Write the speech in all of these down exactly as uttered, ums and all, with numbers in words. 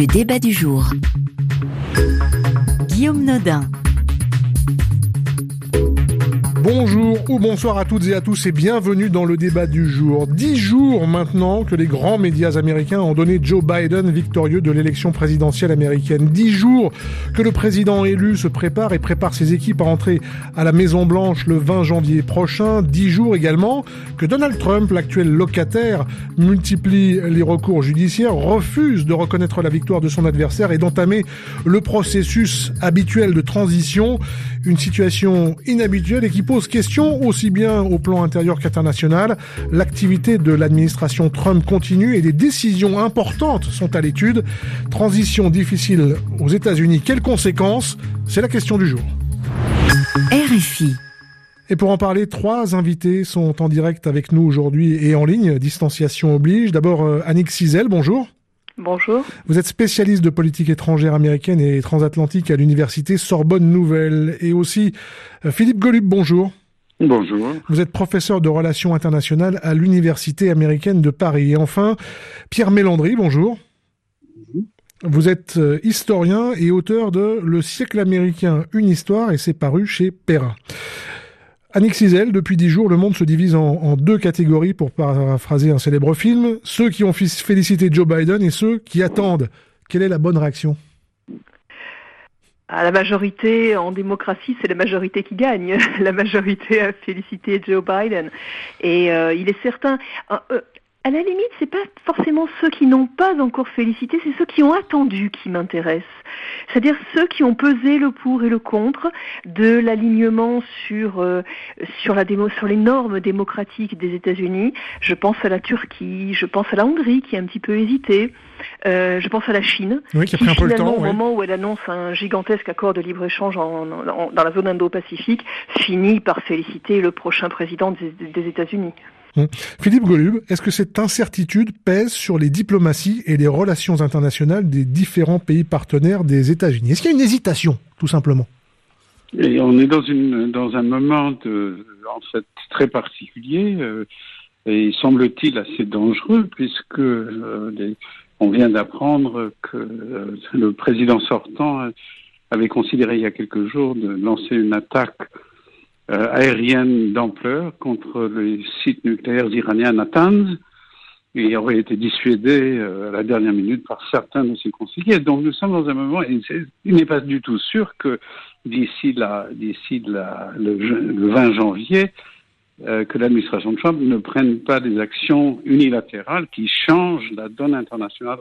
Le débat du jour. Guillaume Naudin. Bonjour ou bonsoir à toutes et à tous et bienvenue dans le débat du jour. Dix jours maintenant que les grands médias américains ont donné Joe Biden victorieux de l'élection présidentielle américaine. Dix jours que le président élu se prépare et prépare ses équipes à entrer à la Maison Blanche le vingt janvier prochain. Dix jours également que Donald Trump, l'actuel locataire, multiplie les recours judiciaires, refuse de reconnaître la victoire de son adversaire et d'entamer le processus habituel de transition. Une situation inhabituelle et qui pose question aussi bien au plan intérieur qu'international. L'activité de l'administration Trump continue et des décisions importantes sont à l'étude. Transition difficile aux États-Unis. Quelles conséquences ? C'est la question du jour. R F I. Et pour en parler, trois invités sont en direct avec nous aujourd'hui et en ligne. Distanciation oblige. D'abord, Annick Cizel, bonjour. Bonjour. Vous êtes spécialiste de politique étrangère américaine et transatlantique à l'université Sorbonne-Nouvelle. Et aussi Philippe Golub, bonjour. Bonjour. Vous êtes professeur de relations internationales à l'université américaine de Paris. Et enfin, Pierre Mélandri, bonjour. Bonjour. Vous êtes historien et auteur de « Le siècle américain, une histoire » et c'est paru chez Perrin. Annick Cizel, depuis dix jours, le monde se divise en, en deux catégories, pour paraphraser un célèbre film. Ceux qui ont félicité Joe Biden et ceux qui attendent. Quelle est la bonne réaction ? À la majorité, en démocratie, c'est la majorité qui gagne. La majorité a félicité Joe Biden. Et euh, il est certain... Euh, euh, À la limite, c'est pas forcément ceux qui n'ont pas encore félicité, c'est ceux qui ont attendu qui m'intéressent. C'est-à-dire ceux qui ont pesé le pour et le contre de l'alignement sur euh, sur la démo, sur les normes démocratiques des États-Unis. Je pense à la Turquie, je pense à la Hongrie qui a un petit peu hésité. Euh, je pense à la Chine, oui, qui, qui finalement, le temps, au oui. moment où elle annonce un gigantesque accord de libre-échange en, en, en, dans la zone Indo-Pacifique, finit par féliciter le prochain président des, des États-Unis. Philippe Golub, est-ce que cette incertitude pèse sur les diplomaties et les relations internationales des différents pays partenaires des États-Unis ? Est-ce qu'il y a une hésitation, tout simplement ? Et on est dans, une, dans un moment de, en fait, très particulier euh, et semble-t-il assez dangereux puisque euh, les, on vient d'apprendre que euh, le président sortant avait considéré il y a quelques jours de lancer une attaque aérienne d'ampleur contre les sites nucléaires iraniens Natanz et aurait été dissuadé à la dernière minute par certains de ses conseillers. Donc nous sommes dans un moment, et il n'est pas du tout sûr que d'ici, la, d'ici la, le, le vingt janvier, euh, que l'administration Trump ne prenne pas des actions unilatérales qui changent la donne internationale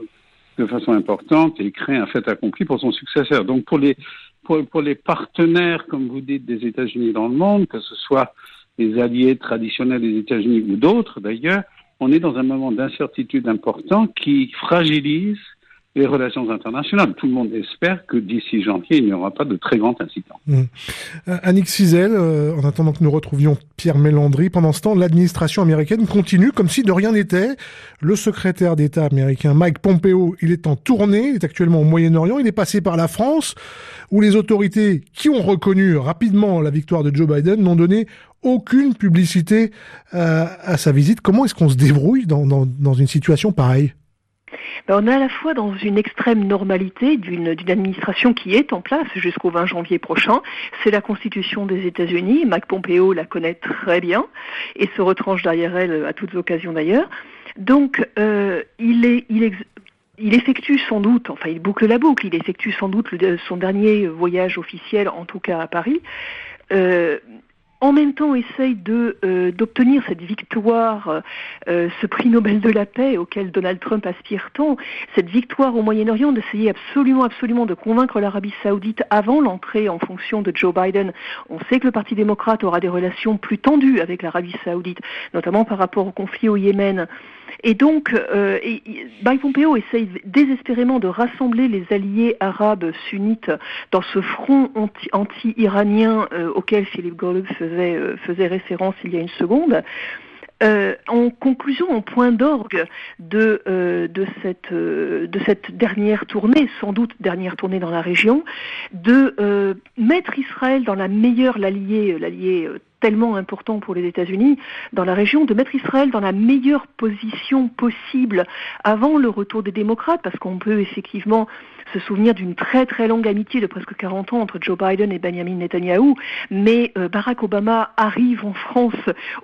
de façon importante et créent un fait accompli pour son successeur. Donc pour les Pour, pour les partenaires, comme vous dites, des États-Unis dans le monde, que ce soit les alliés traditionnels des États-Unis ou d'autres d'ailleurs, on est dans un moment d'incertitude important qui fragilise les relations internationales. Tout le monde espère que d'ici janvier, il n'y aura pas de très grand incident. Mmh. Euh, Annick Cizel, euh, en attendant que nous retrouvions Pierre Mélandri, pendant ce temps, l'administration américaine continue comme si de rien n'était. Le secrétaire d'État américain Mike Pompeo, il est en tournée, il est actuellement au Moyen-Orient, il est passé par la France, où les autorités qui ont reconnu rapidement la victoire de Joe Biden n'ont donné aucune publicité euh, à sa visite. Comment est-ce qu'on se débrouille dans, dans, dans une situation pareille ? On est à la fois dans une extrême normalité d'une, d'une administration qui est en place jusqu'au vingt janvier prochain. C'est la Constitution des États-Unis. Mike Pompeo la connaît très bien et se retranche derrière elle à toutes occasions d'ailleurs. Donc, euh, il est... Il ex- Il effectue sans doute, enfin il boucle la boucle, il effectue sans doute le, son dernier voyage officiel, en tout cas à Paris. Euh, en même temps, essaye de, euh, d'obtenir cette victoire, euh, ce prix Nobel de la paix auquel Donald Trump aspire tant, cette victoire au Moyen-Orient, d'essayer absolument, absolument de convaincre l'Arabie Saoudite avant l'entrée en fonction de Joe Biden. On sait que le Parti démocrate aura des relations plus tendues avec l'Arabie Saoudite, notamment par rapport au conflit au Yémen. Et donc, euh, et, et, Mike Pompeo essaye désespérément de rassembler les alliés arabes sunnites dans ce front anti, anti-iranien euh, auquel Philippe Golub faisait, euh, faisait référence il y a une seconde. Euh, en conclusion, en point d'orgue de, euh, de, cette, euh, de cette dernière tournée, sans doute dernière tournée dans la région, de euh, mettre Israël dans la meilleure, l'allié, l'allié tellement important pour les États-Unis dans la région, de mettre Israël dans la meilleure position possible avant le retour des démocrates, parce qu'on peut effectivement se souvenir d'une très très longue amitié de presque quarante ans entre Joe Biden et Benjamin Netanyahu, mais euh, Barack Obama arrive en France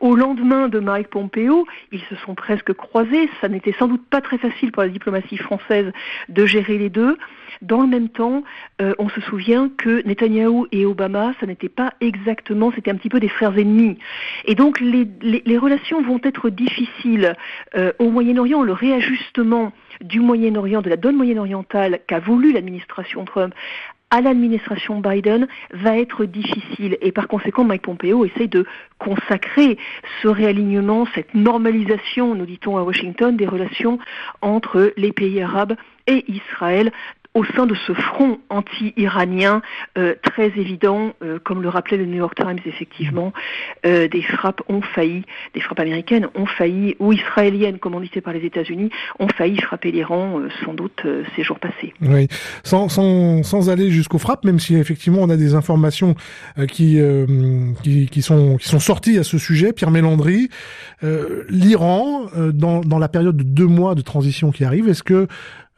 au lendemain de Mike Pompeo, ils se sont presque croisés, ça n'était sans doute pas très facile pour la diplomatie française de gérer les deux. Dans le même temps, euh, on se souvient que Netanyahu et Obama, ça n'était pas exactement, c'était un petit peu des frères ennemis. Et donc les, les, les relations vont être difficiles euh, au Moyen-Orient, le réajustement du Moyen-Orient, de la donne moyen-orientale qu'a voulu l'administration Trump à l'administration Biden va être difficile. Et par conséquent, Mike Pompeo essaye de consacrer ce réalignement, cette normalisation, nous dit-on à Washington, des relations entre les pays arabes et Israël au sein de ce front anti-iranien euh, très évident, euh, comme le rappelait le New York Times, effectivement, euh, des frappes ont failli, des frappes américaines ont failli, ou israéliennes, commanditées par les États-Unis, ont failli frapper l'Iran, euh, sans doute, euh, ces jours passés. Oui, sans, sans, sans aller jusqu'aux frappes, même si, effectivement, on a des informations euh, qui, euh, qui, qui, sont, qui sont sorties à ce sujet. Pierre Mélandri, euh, l'Iran, euh, dans, dans la période de deux mois de transition qui arrive, est-ce que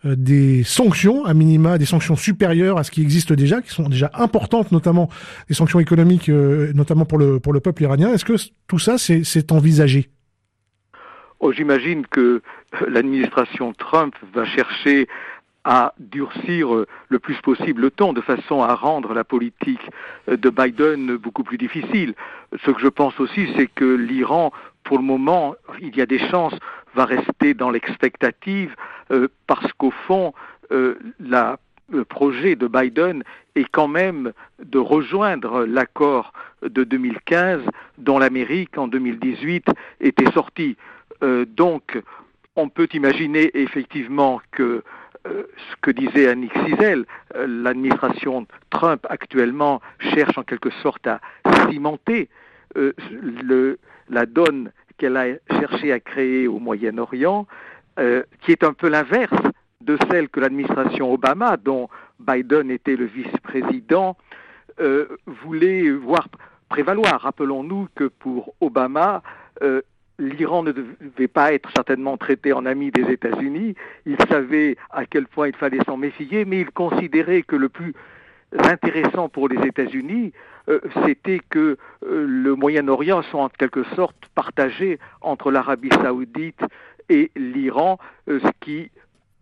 des sanctions, à minima, des sanctions supérieures à ce qui existe déjà, qui sont déjà importantes, notamment des sanctions économiques, euh, notamment pour le, pour le peuple iranien. Est-ce que c- tout ça, c'est, c'est envisagé ? Oh, j'imagine que l'administration Trump va chercher à durcir le plus possible le temps, de façon à rendre la politique de Biden beaucoup plus difficile. Ce que je pense aussi, c'est que l'Iran, pour le moment, il y a des chances, va rester dans l'expectative, euh, parce qu'au fond, euh, la, le projet de Biden est quand même de rejoindre l'accord de deux mille quinze, dont l'Amérique, en deux mille dix-huit, était sortie. Euh, donc, on peut imaginer effectivement que Euh, ce que disait Annick Cizel, euh, l'administration Trump actuellement cherche en quelque sorte à cimenter euh, le, la donne qu'elle a cherché à créer au Moyen-Orient, euh, qui est un peu l'inverse de celle que l'administration Obama, dont Biden était le vice-président, euh, voulait voir prévaloir. Rappelons-nous que pour Obama, euh, l'Iran ne devait pas être certainement traité en ami des États-Unis. Il savait à quel point il fallait s'en méfier, mais il considérait que le plus intéressant pour les États-Unis, euh, c'était que euh, le Moyen-Orient soit en quelque sorte partagé entre l'Arabie saoudite et l'Iran, euh, ce qui,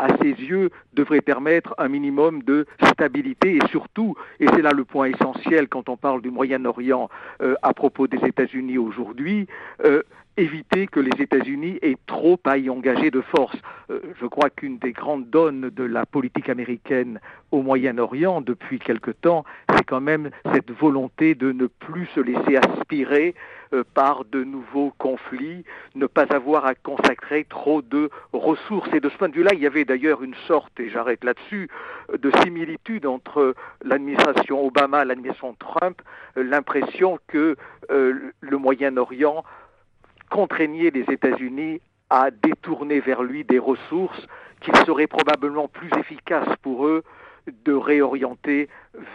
à ses yeux, devrait permettre un minimum de stabilité et surtout, et c'est là le point essentiel quand on parle du Moyen-Orient euh, à propos des États-Unis aujourd'hui, euh, éviter que les États-Unis aient trop à y engager de force. Euh, je crois qu'une des grandes donnes de la politique américaine au Moyen-Orient depuis quelque temps, c'est quand même cette volonté de ne plus se laisser aspirer euh, par de nouveaux conflits, ne pas avoir à consacrer trop de ressources. Et de ce point de vue-là, il y avait d'ailleurs une sorte, et j'arrête là-dessus, de similitude entre l'administration Obama et l'administration Trump, euh, l'impression que euh, le Moyen-Orient contraignait les États-Unis à détourner vers lui des ressources qu'il serait probablement plus efficace pour eux de réorienter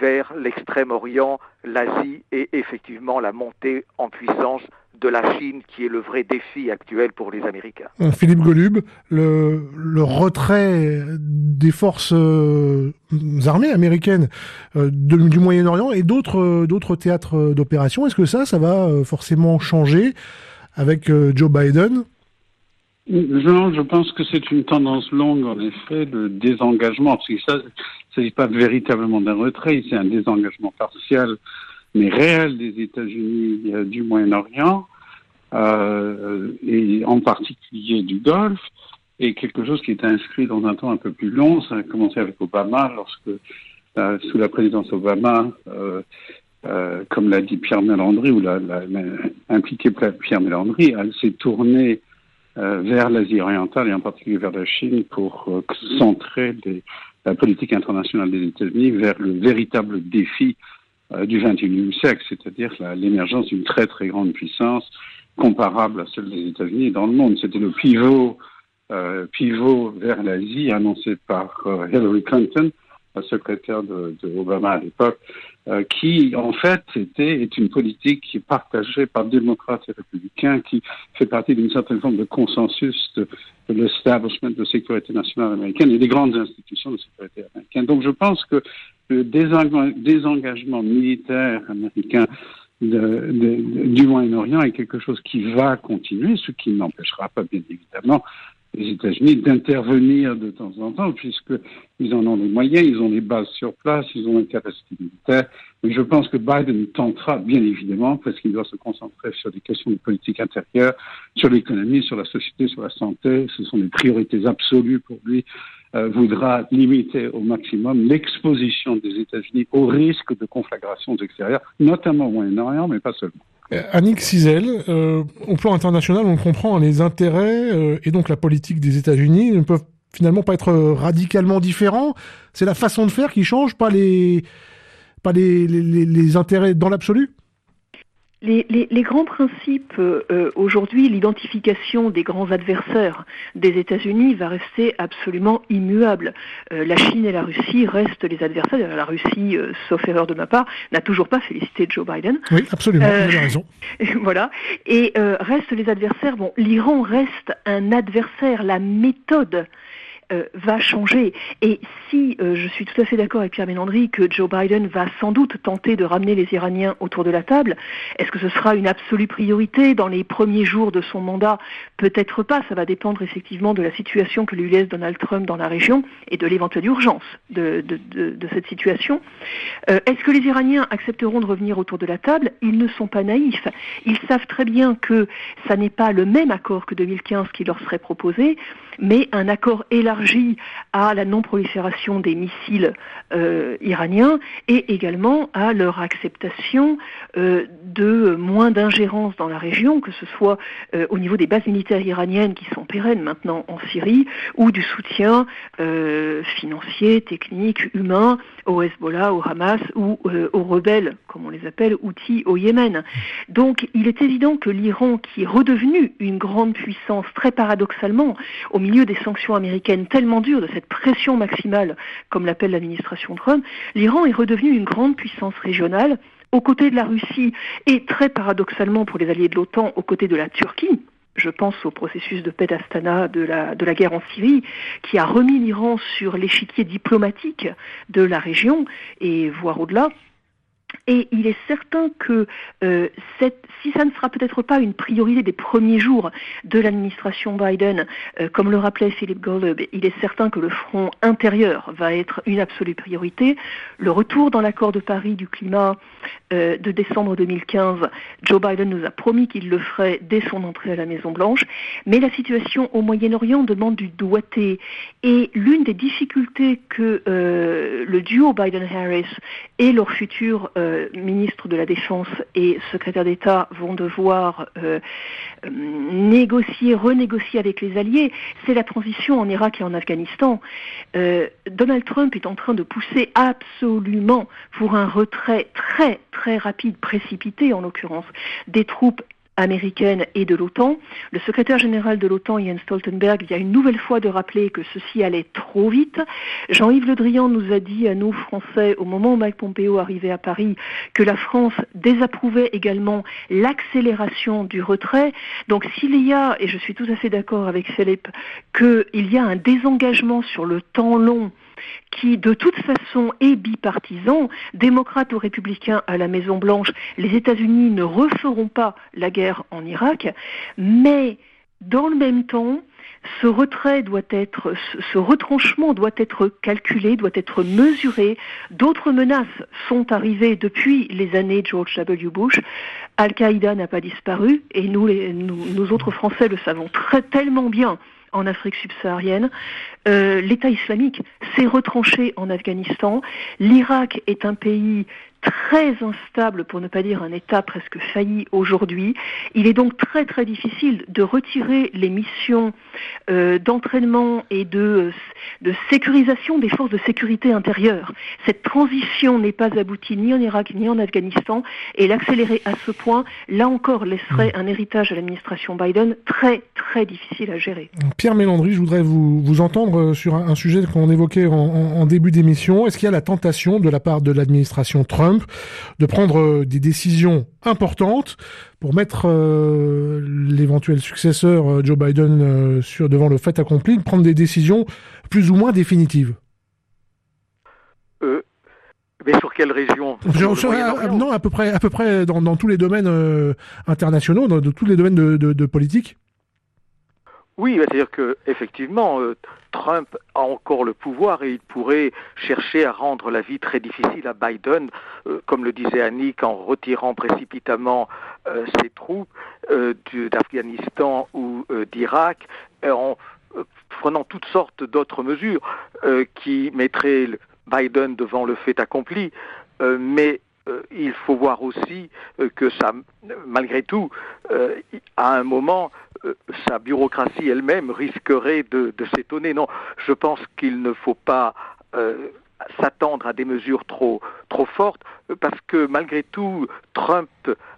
vers l'Extrême-Orient, l'Asie et effectivement la montée en puissance de la Chine qui est le vrai défi actuel pour les Américains. Philippe Golub, le, le retrait des forces euh, armées américaines euh, de, du Moyen-Orient et d'autres, euh, d'autres théâtres d'opération, est-ce que ça, ça va euh, forcément changer avec Joe Biden ? Non, je pense que c'est une tendance longue, en effet, de désengagement. Parce qu'il ne s'agit pas véritablement d'un retrait, c'est un désengagement partiel, mais réel des États-Unis euh, du Moyen-Orient, euh, et en particulier du Golfe, et quelque chose qui est inscrit dans un temps un peu plus long. Ça a commencé avec Obama, lorsque, euh, sous la présidence Obama, euh, Euh, comme l'a dit Pierre Mélandri, ou l'a, l'a, l'a impliqué Pierre Mélandri, elle s'est tournée euh, vers l'Asie orientale et en particulier vers la Chine pour euh, centrer les, la politique internationale des États-Unis vers le véritable défi euh, du vingt et unième siècle, c'est-à-dire la, l'émergence d'une très très grande puissance comparable à celle des États-Unis dans le monde. C'était le pivot, euh, pivot vers l'Asie annoncé par euh, Hillary Clinton, secrétaire de, de Obama à l'époque, euh, qui, en fait, était, est une politique qui est partagée par démocrates et républicains, qui fait partie d'une certaine forme de consensus de, de l'establishment de sécurité nationale américaine et des grandes institutions de sécurité américaine. Donc, je pense que le désengagement militaire américain De, de, du Moyen-Orient est quelque chose qui va continuer, ce qui n'empêchera pas, bien évidemment, les États-Unis d'intervenir de temps en temps, puisqu'ils en ont les moyens, ils ont les bases sur place, ils ont une capacité militaire. Mais je pense que Biden tentera, bien évidemment, parce qu'il doit se concentrer sur des questions de politique intérieure, sur l'économie, sur la société, sur la santé. Ce sont des priorités absolues pour lui. Euh, voudra limiter au maximum l'exposition des États-Unis au risque de conflagrations extérieures, notamment au Moyen-Orient, mais pas seulement. Euh, Annick Cizel, euh, au plan international, on comprend les intérêts euh, et donc la politique des États-Unis ne peuvent finalement pas être radicalement différents. C'est la façon de faire qui change, pas les, pas les, les, les intérêts dans l'absolu. Les, les, les grands principes euh, aujourd'hui, l'identification des grands adversaires des États-Unis va rester absolument immuable. Euh, la Chine et la Russie restent les adversaires. La Russie, euh, sauf erreur de ma part, n'a toujours pas félicité Joe Biden. Oui, absolument, euh, vous avez raison. Voilà. Et euh, restent les adversaires. Bon, l'Iran reste un adversaire. La méthode Euh, va changer. Et si euh, je suis tout à fait d'accord avec Pierre Mélandri que Joe Biden va sans doute tenter de ramener les Iraniens autour de la table, est-ce que ce sera une absolue priorité dans les premiers jours de son mandat? Peut-être pas, ça va dépendre effectivement de la situation que lui laisse Donald Trump dans la région et de l'éventuelle urgence de, de, de, de cette situation. Euh, est-ce que les Iraniens accepteront de revenir autour de la table? Ils ne sont pas naïfs. Ils savent très bien que ça n'est pas le même accord que deux mille quinze qui leur serait proposé, mais un accord élargi à la non-prolifération des missiles euh, iraniens et également à leur acceptation euh, de moins d'ingérence dans la région, que ce soit euh, au niveau des bases militaires iraniennes qui sont pérennes maintenant en Syrie, ou du soutien euh, financier, technique, humain au Hezbollah, au Hamas ou euh, aux rebelles, comme on les appelle, Houthis au Yémen. Donc il est évident que l'Iran, qui est redevenu une grande puissance, très paradoxalement, au milieu des sanctions américaines tellement dures, de cette pression maximale, comme l'appelle l'administration Trump, l'Iran est redevenu une grande puissance régionale, aux côtés de la Russie et très paradoxalement pour les alliés de l'OTAN, aux côtés de la Turquie. Je pense au processus de paix d'Astana de la, de la guerre en Syrie, qui a remis l'Iran sur l'échiquier diplomatique de la région, et voire au-delà. Et il est certain que euh, cette, si ça ne sera peut-être pas une priorité des premiers jours de l'administration Biden, euh, comme le rappelait Philippe Golub, il est certain que le front intérieur va être une absolue priorité. Le retour dans l'accord de Paris du climat euh, de décembre deux mille quinze, Joe Biden nous a promis qu'il le ferait dès son entrée à la Maison Blanche, mais la situation au Moyen-Orient demande du doigté. Et l'une des difficultés que euh, le duo Biden-Harris et leur futur Euh, ministre de la Défense et secrétaire d'État vont devoir euh, négocier, renégocier avec les alliés, c'est la transition en Irak et en Afghanistan. Euh, Donald Trump est en train de pousser absolument pour un retrait très très rapide, précipité en l'occurrence, des troupes américaine et de l'OTAN. Le secrétaire général de l'OTAN, Jens Stoltenberg, vient une nouvelle fois de rappeler que ceci allait trop vite. Jean-Yves Le Drian nous a dit à nous, Français, au moment où Mike Pompeo arrivait à Paris, que la France désapprouvait également l'accélération du retrait. Donc s'il y a, et je suis tout à fait d'accord avec Philippe, qu'il y a un désengagement sur le temps long qui, de toute façon, est bipartisan, démocrate ou républicain à la Maison-Blanche, les États-Unis ne referont pas la guerre en Irak, mais dans le même temps, ce retrait doit être, ce retranchement doit être calculé, doit être mesuré. D'autres menaces sont arrivées depuis les années George W. Bush. Al-Qaïda n'a pas disparu, et nous, les, nous, nous autres Français le savons très, tellement bien. En Afrique subsaharienne, euh, l'État islamique s'est retranché en Afghanistan. L'Irak est un pays très instable, pour ne pas dire un État presque failli aujourd'hui. Il est donc très très difficile de retirer les missions euh, d'entraînement et de, de sécurisation des forces de sécurité intérieure. Cette transition n'est pas aboutie ni en Irak ni en Afghanistan, et l'accélérer à ce point, là encore, laisserait un héritage à l'administration Biden très très difficile à gérer. Pierre Mélandri, je voudrais vous, vous entendre sur un, un sujet qu'on évoquait en, en, en début d'émission. Est-ce qu'il y a la tentation de la part de l'administration Trump Trump de prendre des décisions importantes pour mettre euh, l'éventuel successeur Joe Biden euh, sur, devant le fait accompli, de prendre des décisions plus ou moins définitives. Euh, mais sur quelle région ? Sur, sur, à, Non, à peu près, à peu près dans, dans tous les domaines euh, internationaux, dans de, tous les domaines de, de, de politique. Oui, c'est-à-dire que effectivement, euh, Trump a encore le pouvoir et il pourrait chercher à rendre la vie très difficile à Biden, euh, comme le disait Annick, en retirant précipitamment euh, ses troupes euh, du, d'Afghanistan ou euh, d'Irak, en euh, prenant toutes sortes d'autres mesures euh, qui mettraient Biden devant le fait accompli, euh, mais il faut voir aussi que ça, malgré tout, euh, à un moment, euh, sa bureaucratie elle-même risquerait de, de s'étonner. Non, je pense qu'il ne faut pas euh, s'attendre à des mesures trop, trop fortes, parce que malgré tout, Trump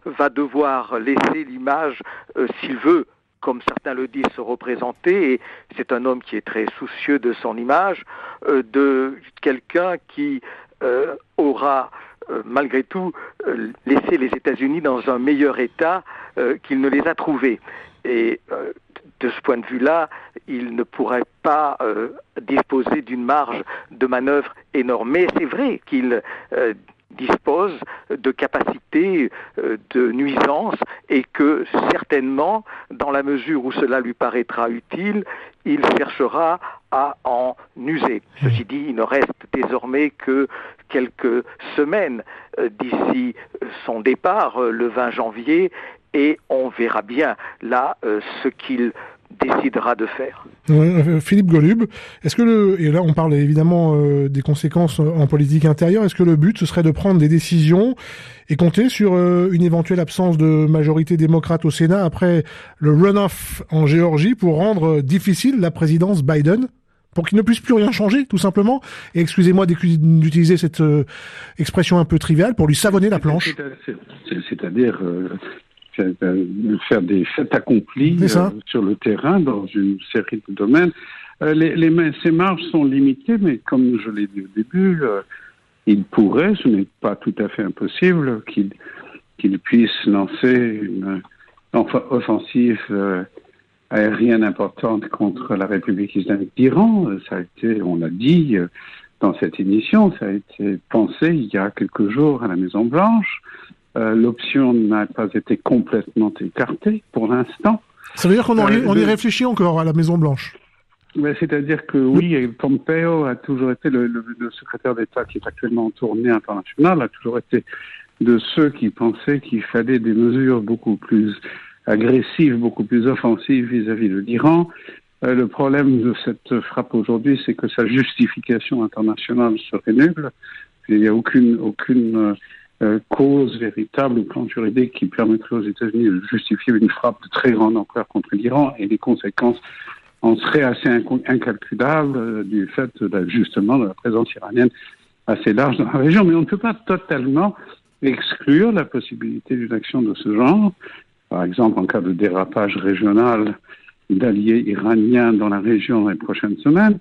va devoir laisser l'image, euh, s'il veut, comme certains le disent, se représenter, et c'est un homme qui est très soucieux de son image, euh, de quelqu'un qui euh, aura... Euh, malgré tout, euh, laisser les États-Unis dans un meilleur état euh, qu'il ne les a trouvés. Et euh, de ce point de vue-là, il ne pourrait pas euh, disposer d'une marge de manœuvre énorme. Mais c'est vrai qu'il euh, dispose de capacités euh, de nuisance et que certainement, dans la mesure où cela lui paraîtra utile, il cherchera à en user. Ceci dit, il ne reste désormais que quelques semaines d'ici son départ, le vingt janvier, et on verra bien là ce qu'il décidera de faire. Philippe Golub, est-ce que le, et là on parle évidemment des conséquences en politique intérieure, est-ce que le but ce serait de prendre des décisions et compter sur une éventuelle absence de majorité démocrate au Sénat après le run-off en Géorgie pour rendre difficile la présidence Biden ? Pour qu'il ne puisse plus rien changer, tout simplement. Et excusez-moi d'utiliser cette euh, expression un peu triviale, pour lui savonner la planche. C'est-à-dire euh, faire des faits accomplis euh, sur le terrain, dans une série de domaines. Euh, les, les, ces marges sont limitées, mais comme je l'ai dit au début, euh, il pourrait, ce n'est pas tout à fait impossible, qu'il, qu'il puisse lancer une, une offensive... Euh, aérienne importante contre la République islamique d'Iran. Ça a été, on l'a dit dans cette émission, ça a été pensé il y a quelques jours à la Maison Blanche. Euh, l'option n'a pas été complètement écartée pour l'instant. Ça veut dire qu'on euh, on y réfléchit encore à la Maison Blanche. Mais c'est-à-dire que oui, Pompeo a toujours été le, le, le secrétaire d'État qui est actuellement en tournée internationale, a toujours été de ceux qui pensaient qu'il fallait des mesures beaucoup plus agressive, beaucoup plus offensive vis-à-vis de l'Iran. Euh, le problème de cette frappe aujourd'hui, c'est que sa justification internationale serait nulle. Il n'y a aucune, aucune euh, cause véritable ou plan juridique qui permettrait aux États-Unis de justifier une frappe de très grande ampleur contre l'Iran, et les conséquences en seraient assez inc- incalculables euh, du fait de, justement de la présence iranienne assez large dans la région. Mais on ne peut pas totalement exclure la possibilité d'une action de ce genre. Par exemple, en cas de dérapage régional d'alliés iraniens dans la région les prochaines semaines,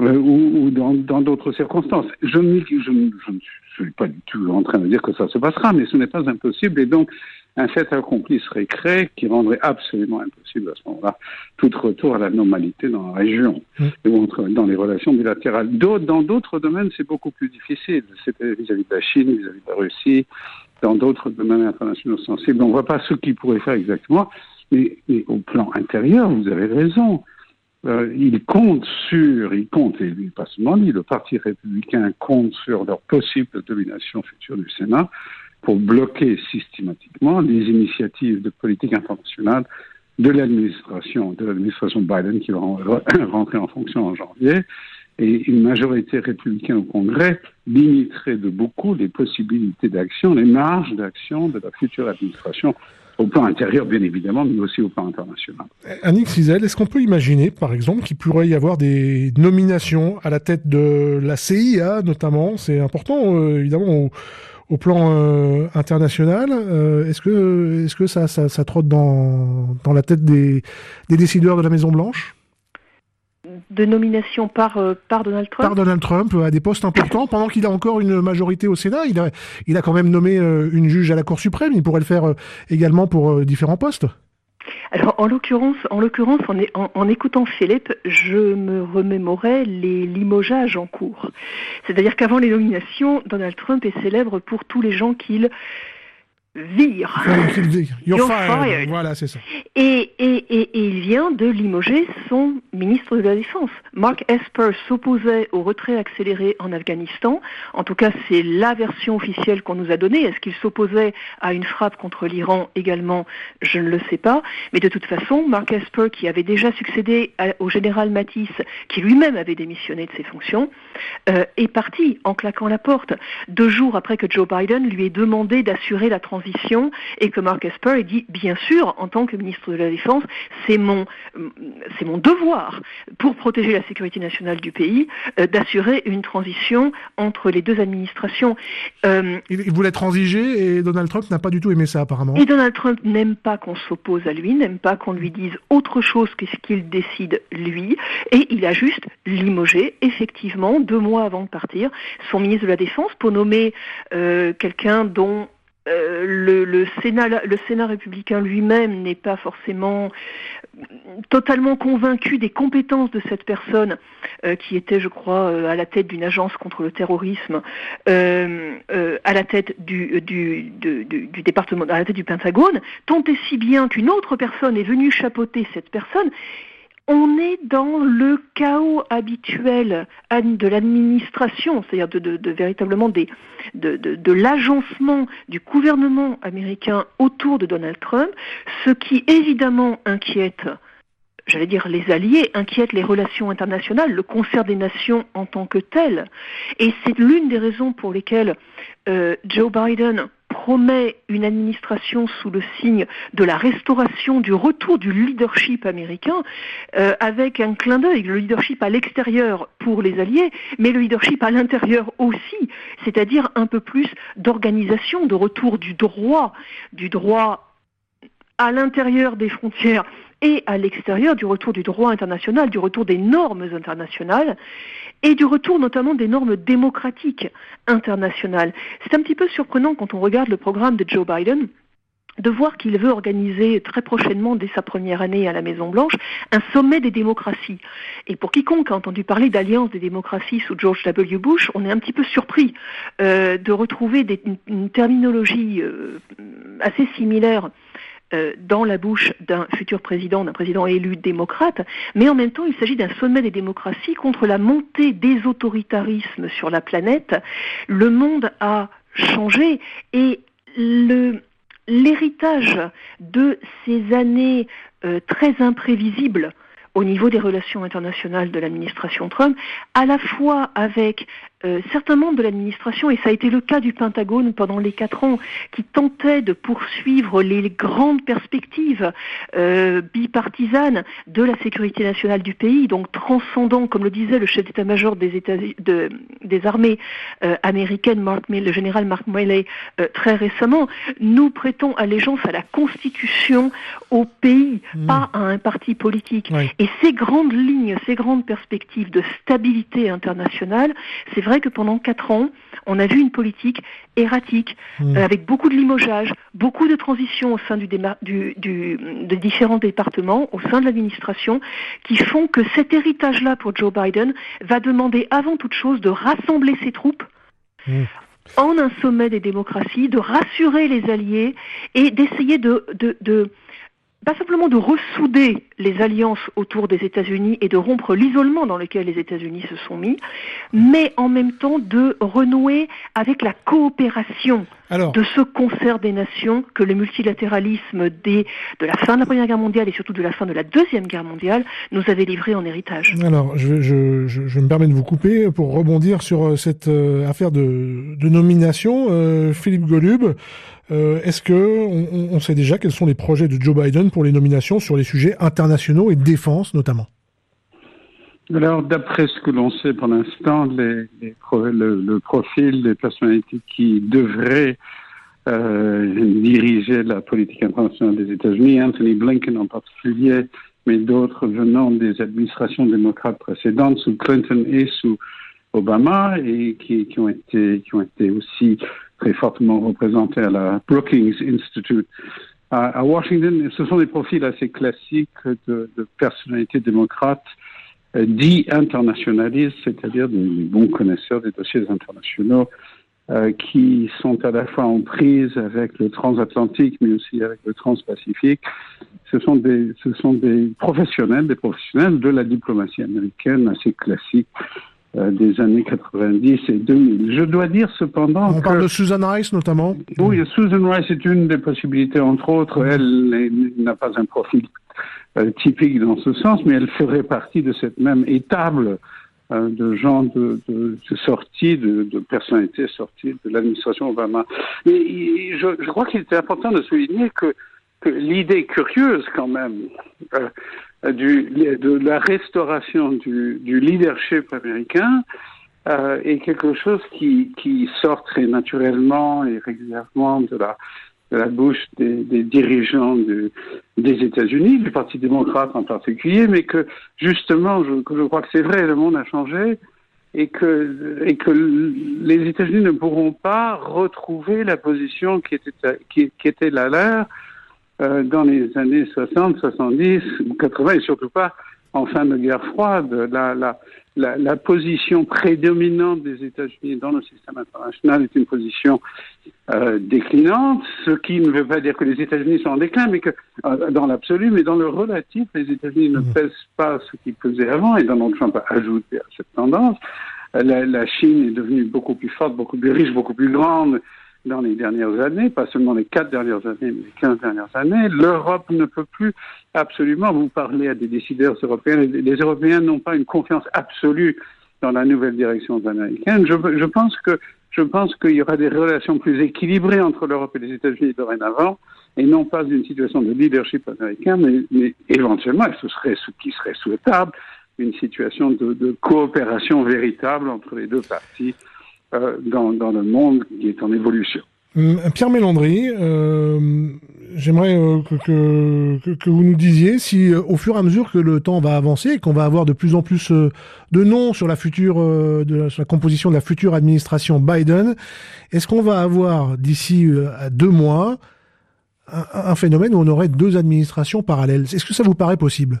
euh, ou, ou dans, dans d'autres circonstances. Je ne, je, je ne suis pas du tout en train de dire que ça se passera, mais ce n'est pas impossible. Et donc, un fait accompli serait créé qui rendrait absolument impossible à ce moment-là tout retour à la normalité dans la région, mmh. ou entre, dans les relations bilatérales. D'autres, dans d'autres domaines, c'est beaucoup plus difficile. C'est vis-à-vis de la Chine, vis-à-vis de la Russie, dans d'autres domaines internationaux sensibles. On ne voit pas ce qu'ils pourraient faire exactement, mais, mais au plan intérieur, vous avez raison. Euh, ils comptent sur, ils comptent, et pas seulement lui, le Parti républicain compte sur leur possible domination future du Sénat pour bloquer systématiquement les initiatives de politique internationale de l'administration, de l'administration Biden qui va rentrer en fonction en janvier. Et une majorité républicaine au Congrès limiterait de beaucoup les possibilités d'action, les marges d'action de la future administration, au plan intérieur bien évidemment, mais aussi au plan international. Annick Cizel, est-ce qu'on peut imaginer, par exemple, qu'il pourrait y avoir des nominations à la tête de la C I A, notamment ? C'est important, euh, évidemment, au, au plan euh, international. Euh, est-ce que, est-ce que ça, ça, ça trotte dans, dans la tête des, des décideurs de la Maison Blanche ? de nomination par, euh, par Donald Trump. Par Donald Trump, à des postes importants, pendant qu'il a encore une majorité au Sénat. Il a, il a quand même nommé euh, une juge à la Cour suprême. Il pourrait le faire euh, également pour euh, différents postes. Alors, en l'occurrence, en l'occurrence, en, en, en écoutant Philippe, je me remémorais les limogeages en cours. C'est-à-dire qu'avant les nominations, Donald Trump est célèbre pour tous les gens qu'il vire. You're You're fired. Fired. Voilà, c'est ça. Et, et, et, et il vient de limoger son ministre de la Défense. Mark Esper s'opposait au retrait accéléré en Afghanistan. En tout cas, c'est la version officielle qu'on nous a donnée. Est-ce qu'il s'opposait à une frappe contre l'Iran également? Je ne le sais pas. Mais de toute façon, Mark Esper, qui avait déjà succédé à, au général Mattis, qui lui-même avait démissionné de ses fonctions, euh, est parti en claquant la porte. Deux jours après que Joe Biden lui ait demandé d'assurer la transition, et que Mark Esper ait dit, bien sûr, en tant que ministre de la Défense, c'est mon, c'est mon devoir, pour protéger la sécurité nationale du pays, euh, d'assurer une transition entre les deux administrations. Euh, il voulait transiger et Donald Trump n'a pas du tout aimé ça, apparemment. Et Donald Trump n'aime pas qu'on s'oppose à lui, n'aime pas qu'on lui dise autre chose que ce qu'il décide lui, et il a juste limogé, effectivement, deux mois avant de partir, son ministre de la Défense pour nommer euh, quelqu'un dont Euh, le, le Sénat, le Sénat républicain lui-même n'est pas forcément totalement convaincu des compétences de cette personne euh, qui était, je crois, euh, à la tête d'une agence contre le terrorisme, euh, euh, à la tête du, du, du, du, du département, à la tête du Pentagone, tant et si bien qu'une autre personne est venue chapeauter cette personne. On est dans le chaos habituel de l'administration, c'est-à-dire de, de, de véritablement des, de, de, de l'agencement du gouvernement américain autour de Donald Trump, ce qui évidemment inquiète, j'allais dire les alliés, inquiète les relations internationales, le concert des nations en tant que tel. Et c'est l'une des raisons pour lesquelles euh, Joe Biden promet une administration sous le signe de la restauration, du retour du leadership américain, euh, avec un clin d'œil, le leadership à l'extérieur pour les alliés, mais le leadership à l'intérieur aussi, c'est-à-dire un peu plus d'organisation, de retour du droit, du droit à l'intérieur des frontières et à l'extérieur, du retour du droit international, du retour des normes internationales, et du retour notamment des normes démocratiques internationales. C'est un petit peu surprenant quand on regarde le programme de Joe Biden, de voir qu'il veut organiser très prochainement, dès sa première année à la Maison Blanche, un sommet des démocraties. Et pour quiconque a entendu parler d'alliance des démocraties sous George W. Bush, on est un petit peu surpris euh, de retrouver des, une, une terminologie euh, assez similaire dans la bouche d'un futur président, d'un président élu démocrate, mais en même temps, il s'agit d'un sommet des démocraties contre la montée des autoritarismes sur la planète. Le monde a changé et le, l'héritage de ces années euh, très imprévisibles au niveau des relations internationales de l'administration Trump, à la fois avec euh, certains membres de l'administration, et ça a été le cas du Pentagone pendant les quatre ans, qui tentaient de poursuivre les grandes perspectives euh, bipartisanes de la sécurité nationale du pays, donc transcendant, comme le disait le chef d'état-major des, États, de, des armées euh, américaines, Mark Milley, le général Mark Milley, euh, très récemment, nous prêtons allégeance à la Constitution au pays, mmh. pas à un parti politique. Oui. Et ces grandes lignes, ces grandes perspectives de stabilité internationale, c'est vrai que pendant quatre ans, on a vu une politique erratique, mmh. euh, avec beaucoup de limogeage, beaucoup de transitions au sein du déma- du, du, de différents départements, au sein de l'administration, qui font que cet héritage-là pour Joe Biden va demander avant toute chose de rassembler ses troupes, mmh. en un sommet des démocraties, de rassurer les alliés et d'essayer de... de, de pas simplement de ressouder les alliances autour des États-Unis et de rompre l'isolement dans lequel les États-Unis se sont mis, mais en même temps de renouer avec la coopération Alors, de ce concert des nations que le multilatéralisme des, de la fin de la Première Guerre mondiale et surtout de la fin de la Deuxième Guerre mondiale nous avait livré en héritage. Alors, je, je, je, je me permets de vous couper pour rebondir sur cette euh, affaire de, de nomination. Euh, Philippe Golub, Euh, est-ce que on, on sait déjà quels sont les projets de Joe Biden pour les nominations sur les sujets internationaux et défense notamment? Alors, d'après ce que l'on sait pour l'instant, les, les pro, le, le profil des personnalités qui devraient euh, diriger la politique internationale des États-Unis, Anthony Blinken en particulier, mais d'autres venant des administrations démocrates précédentes sous Clinton et sous Obama, et qui, qui, ont été, qui ont été aussi très fortement représentés à la Brookings Institution à, à Washington. Ce sont des profils assez classiques de, de personnalités démocrates euh, dits internationalistes, c'est-à-dire des, des bons connaisseurs des dossiers internationaux euh, qui sont à la fois en prise avec le transatlantique, mais aussi avec le transpacifique. Ce sont des, ce sont des professionnels, des professionnels de la diplomatie américaine assez classique des années quatre-vingt-dix et deux mille. Je dois dire cependant... On que... parle de Susan Rice, notamment. Oui, Susan Rice est une des possibilités, entre autres. Elle, elle n'a pas un profil euh, typique dans ce sens, mais elle ferait partie de cette même étable euh, de gens de, de, de sortie, de, de personnalités sorties de l'administration Obama. Et, et je, je crois qu'il était important de souligner que, que l'idée curieuse, quand même, euh, Du, de la restauration du, du leadership américain euh, est quelque chose qui, qui sort très naturellement et régulièrement de la, de la bouche des, des dirigeants de, des États-Unis, du Parti démocrate en particulier, mais que justement, je, que je crois que c'est vrai, le monde a changé et que, et que les États-Unis ne pourront pas retrouver la position qui était, qui, qui était la leur dans les années soixante, soixante-dix, quatre-vingts, et surtout pas en fin de guerre froide. La, la, la, la position prédominante des États-Unis dans le système international est une position euh, déclinante, ce qui ne veut pas dire que les États-Unis sont en déclin, mais que euh, dans l'absolu, mais dans le relatif, les États-Unis ne pèsent pas ce qu'ils pesaient avant, et Donald Trump a ajouté à cette tendance. La, la Chine est devenue beaucoup plus forte, beaucoup plus riche, beaucoup plus grande, dans les dernières années, pas seulement les quatre dernières années, mais les quinze dernières années. L'Europe ne peut plus absolument vous parler à des décideurs européens. Les, les Européens n'ont pas une confiance absolue dans la nouvelle direction américaine. Je, je pense que, je pense qu'il y aura des relations plus équilibrées entre l'Europe et les États-Unis dorénavant, et non pas une situation de leadership américain, mais, mais éventuellement, et ce serait ce qui serait souhaitable, une situation de, de coopération véritable entre les deux parties. Euh, dans, dans le monde qui est en évolution. Pierre Mélandri, euh, j'aimerais euh, que, que, que vous nous disiez si, euh, au fur et à mesure que le temps va avancer et qu'on va avoir de plus en plus euh, de noms sur la future, euh, de la, sur la composition de la future administration Biden, est-ce qu'on va avoir d'ici euh, à deux mois un, un phénomène où on aurait deux administrations parallèles? Est-ce que ça vous paraît possible?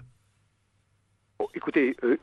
Bon, écoutez, euh,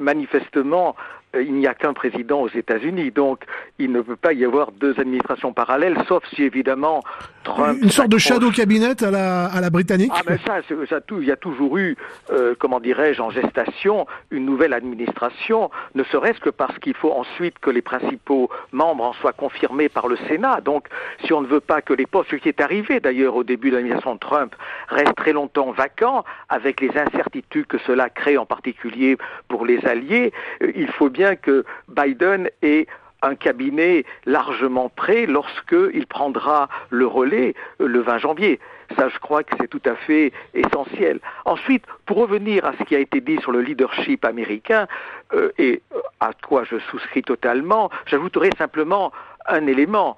manifestement, il n'y a qu'un président aux États-Unis, donc il ne peut pas y avoir deux administrations parallèles, sauf si évidemment Trump... Une sorte de shadow cabinet à la, à la britannique. Ah ben ça, ça tout, il y a toujours eu, euh, comment dirais-je, en gestation, une nouvelle administration, ne serait-ce que parce qu'il faut ensuite que les principaux membres en soient confirmés par le Sénat. Donc si on ne veut pas que les postes, ce qui est arrivé d'ailleurs au début de l'administration de Trump, restent très longtemps vacants, avec les incertitudes que cela crée en particulier pour les alliés, il faut bien que Biden ait un cabinet largement prêt lorsqu'il prendra le relais le vingt janvier. Ça, je crois que c'est tout à fait essentiel. Ensuite, pour revenir à ce qui a été dit sur le leadership américain, euh, et à quoi je souscris totalement, j'ajouterai simplement un élément,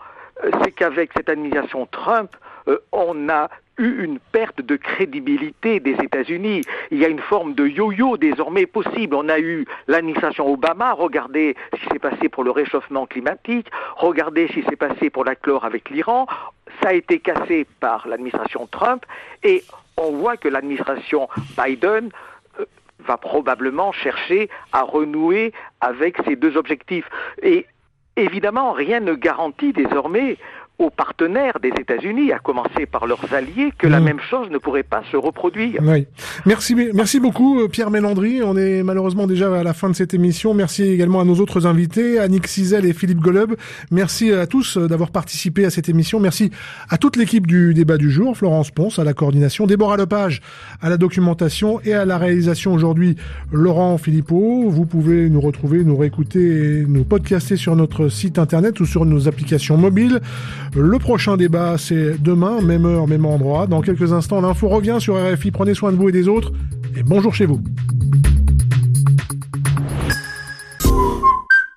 c'est qu'avec cette administration Trump, euh, on a eu une perte de crédibilité des États-Unis. Il y a une forme de yo-yo désormais possible. On a eu l'administration Obama, regardez ce qui s'est passé pour le réchauffement climatique, regardez ce qui s'est passé pour l'accord avec l'Iran. Ça a été cassé par l'administration Trump et on voit que l'administration Biden va probablement chercher à renouer avec ces deux objectifs. Et évidemment, rien ne garantit désormais aux partenaires des États-Unis, à commencer par leurs alliés, que mmh. la même chose ne pourrait pas se reproduire. Oui. Merci, merci beaucoup Pierre Mélandri. On est malheureusement déjà à la fin de cette émission. Merci également à nos autres invités, Annick Cizel et Philippe Golub. Merci à tous d'avoir participé à cette émission. Merci à toute l'équipe du débat du jour, Florence Ponce à la coordination, Déborah Lepage à la documentation et à la réalisation aujourd'hui, Laurent Philippot. Vous pouvez nous retrouver, nous réécouter et nous podcaster sur notre site internet ou sur nos applications mobiles. Le prochain débat, c'est demain, même heure, même endroit. Dans quelques instants, l'info revient sur R F I. Prenez soin de vous et des autres, et bonjour chez vous.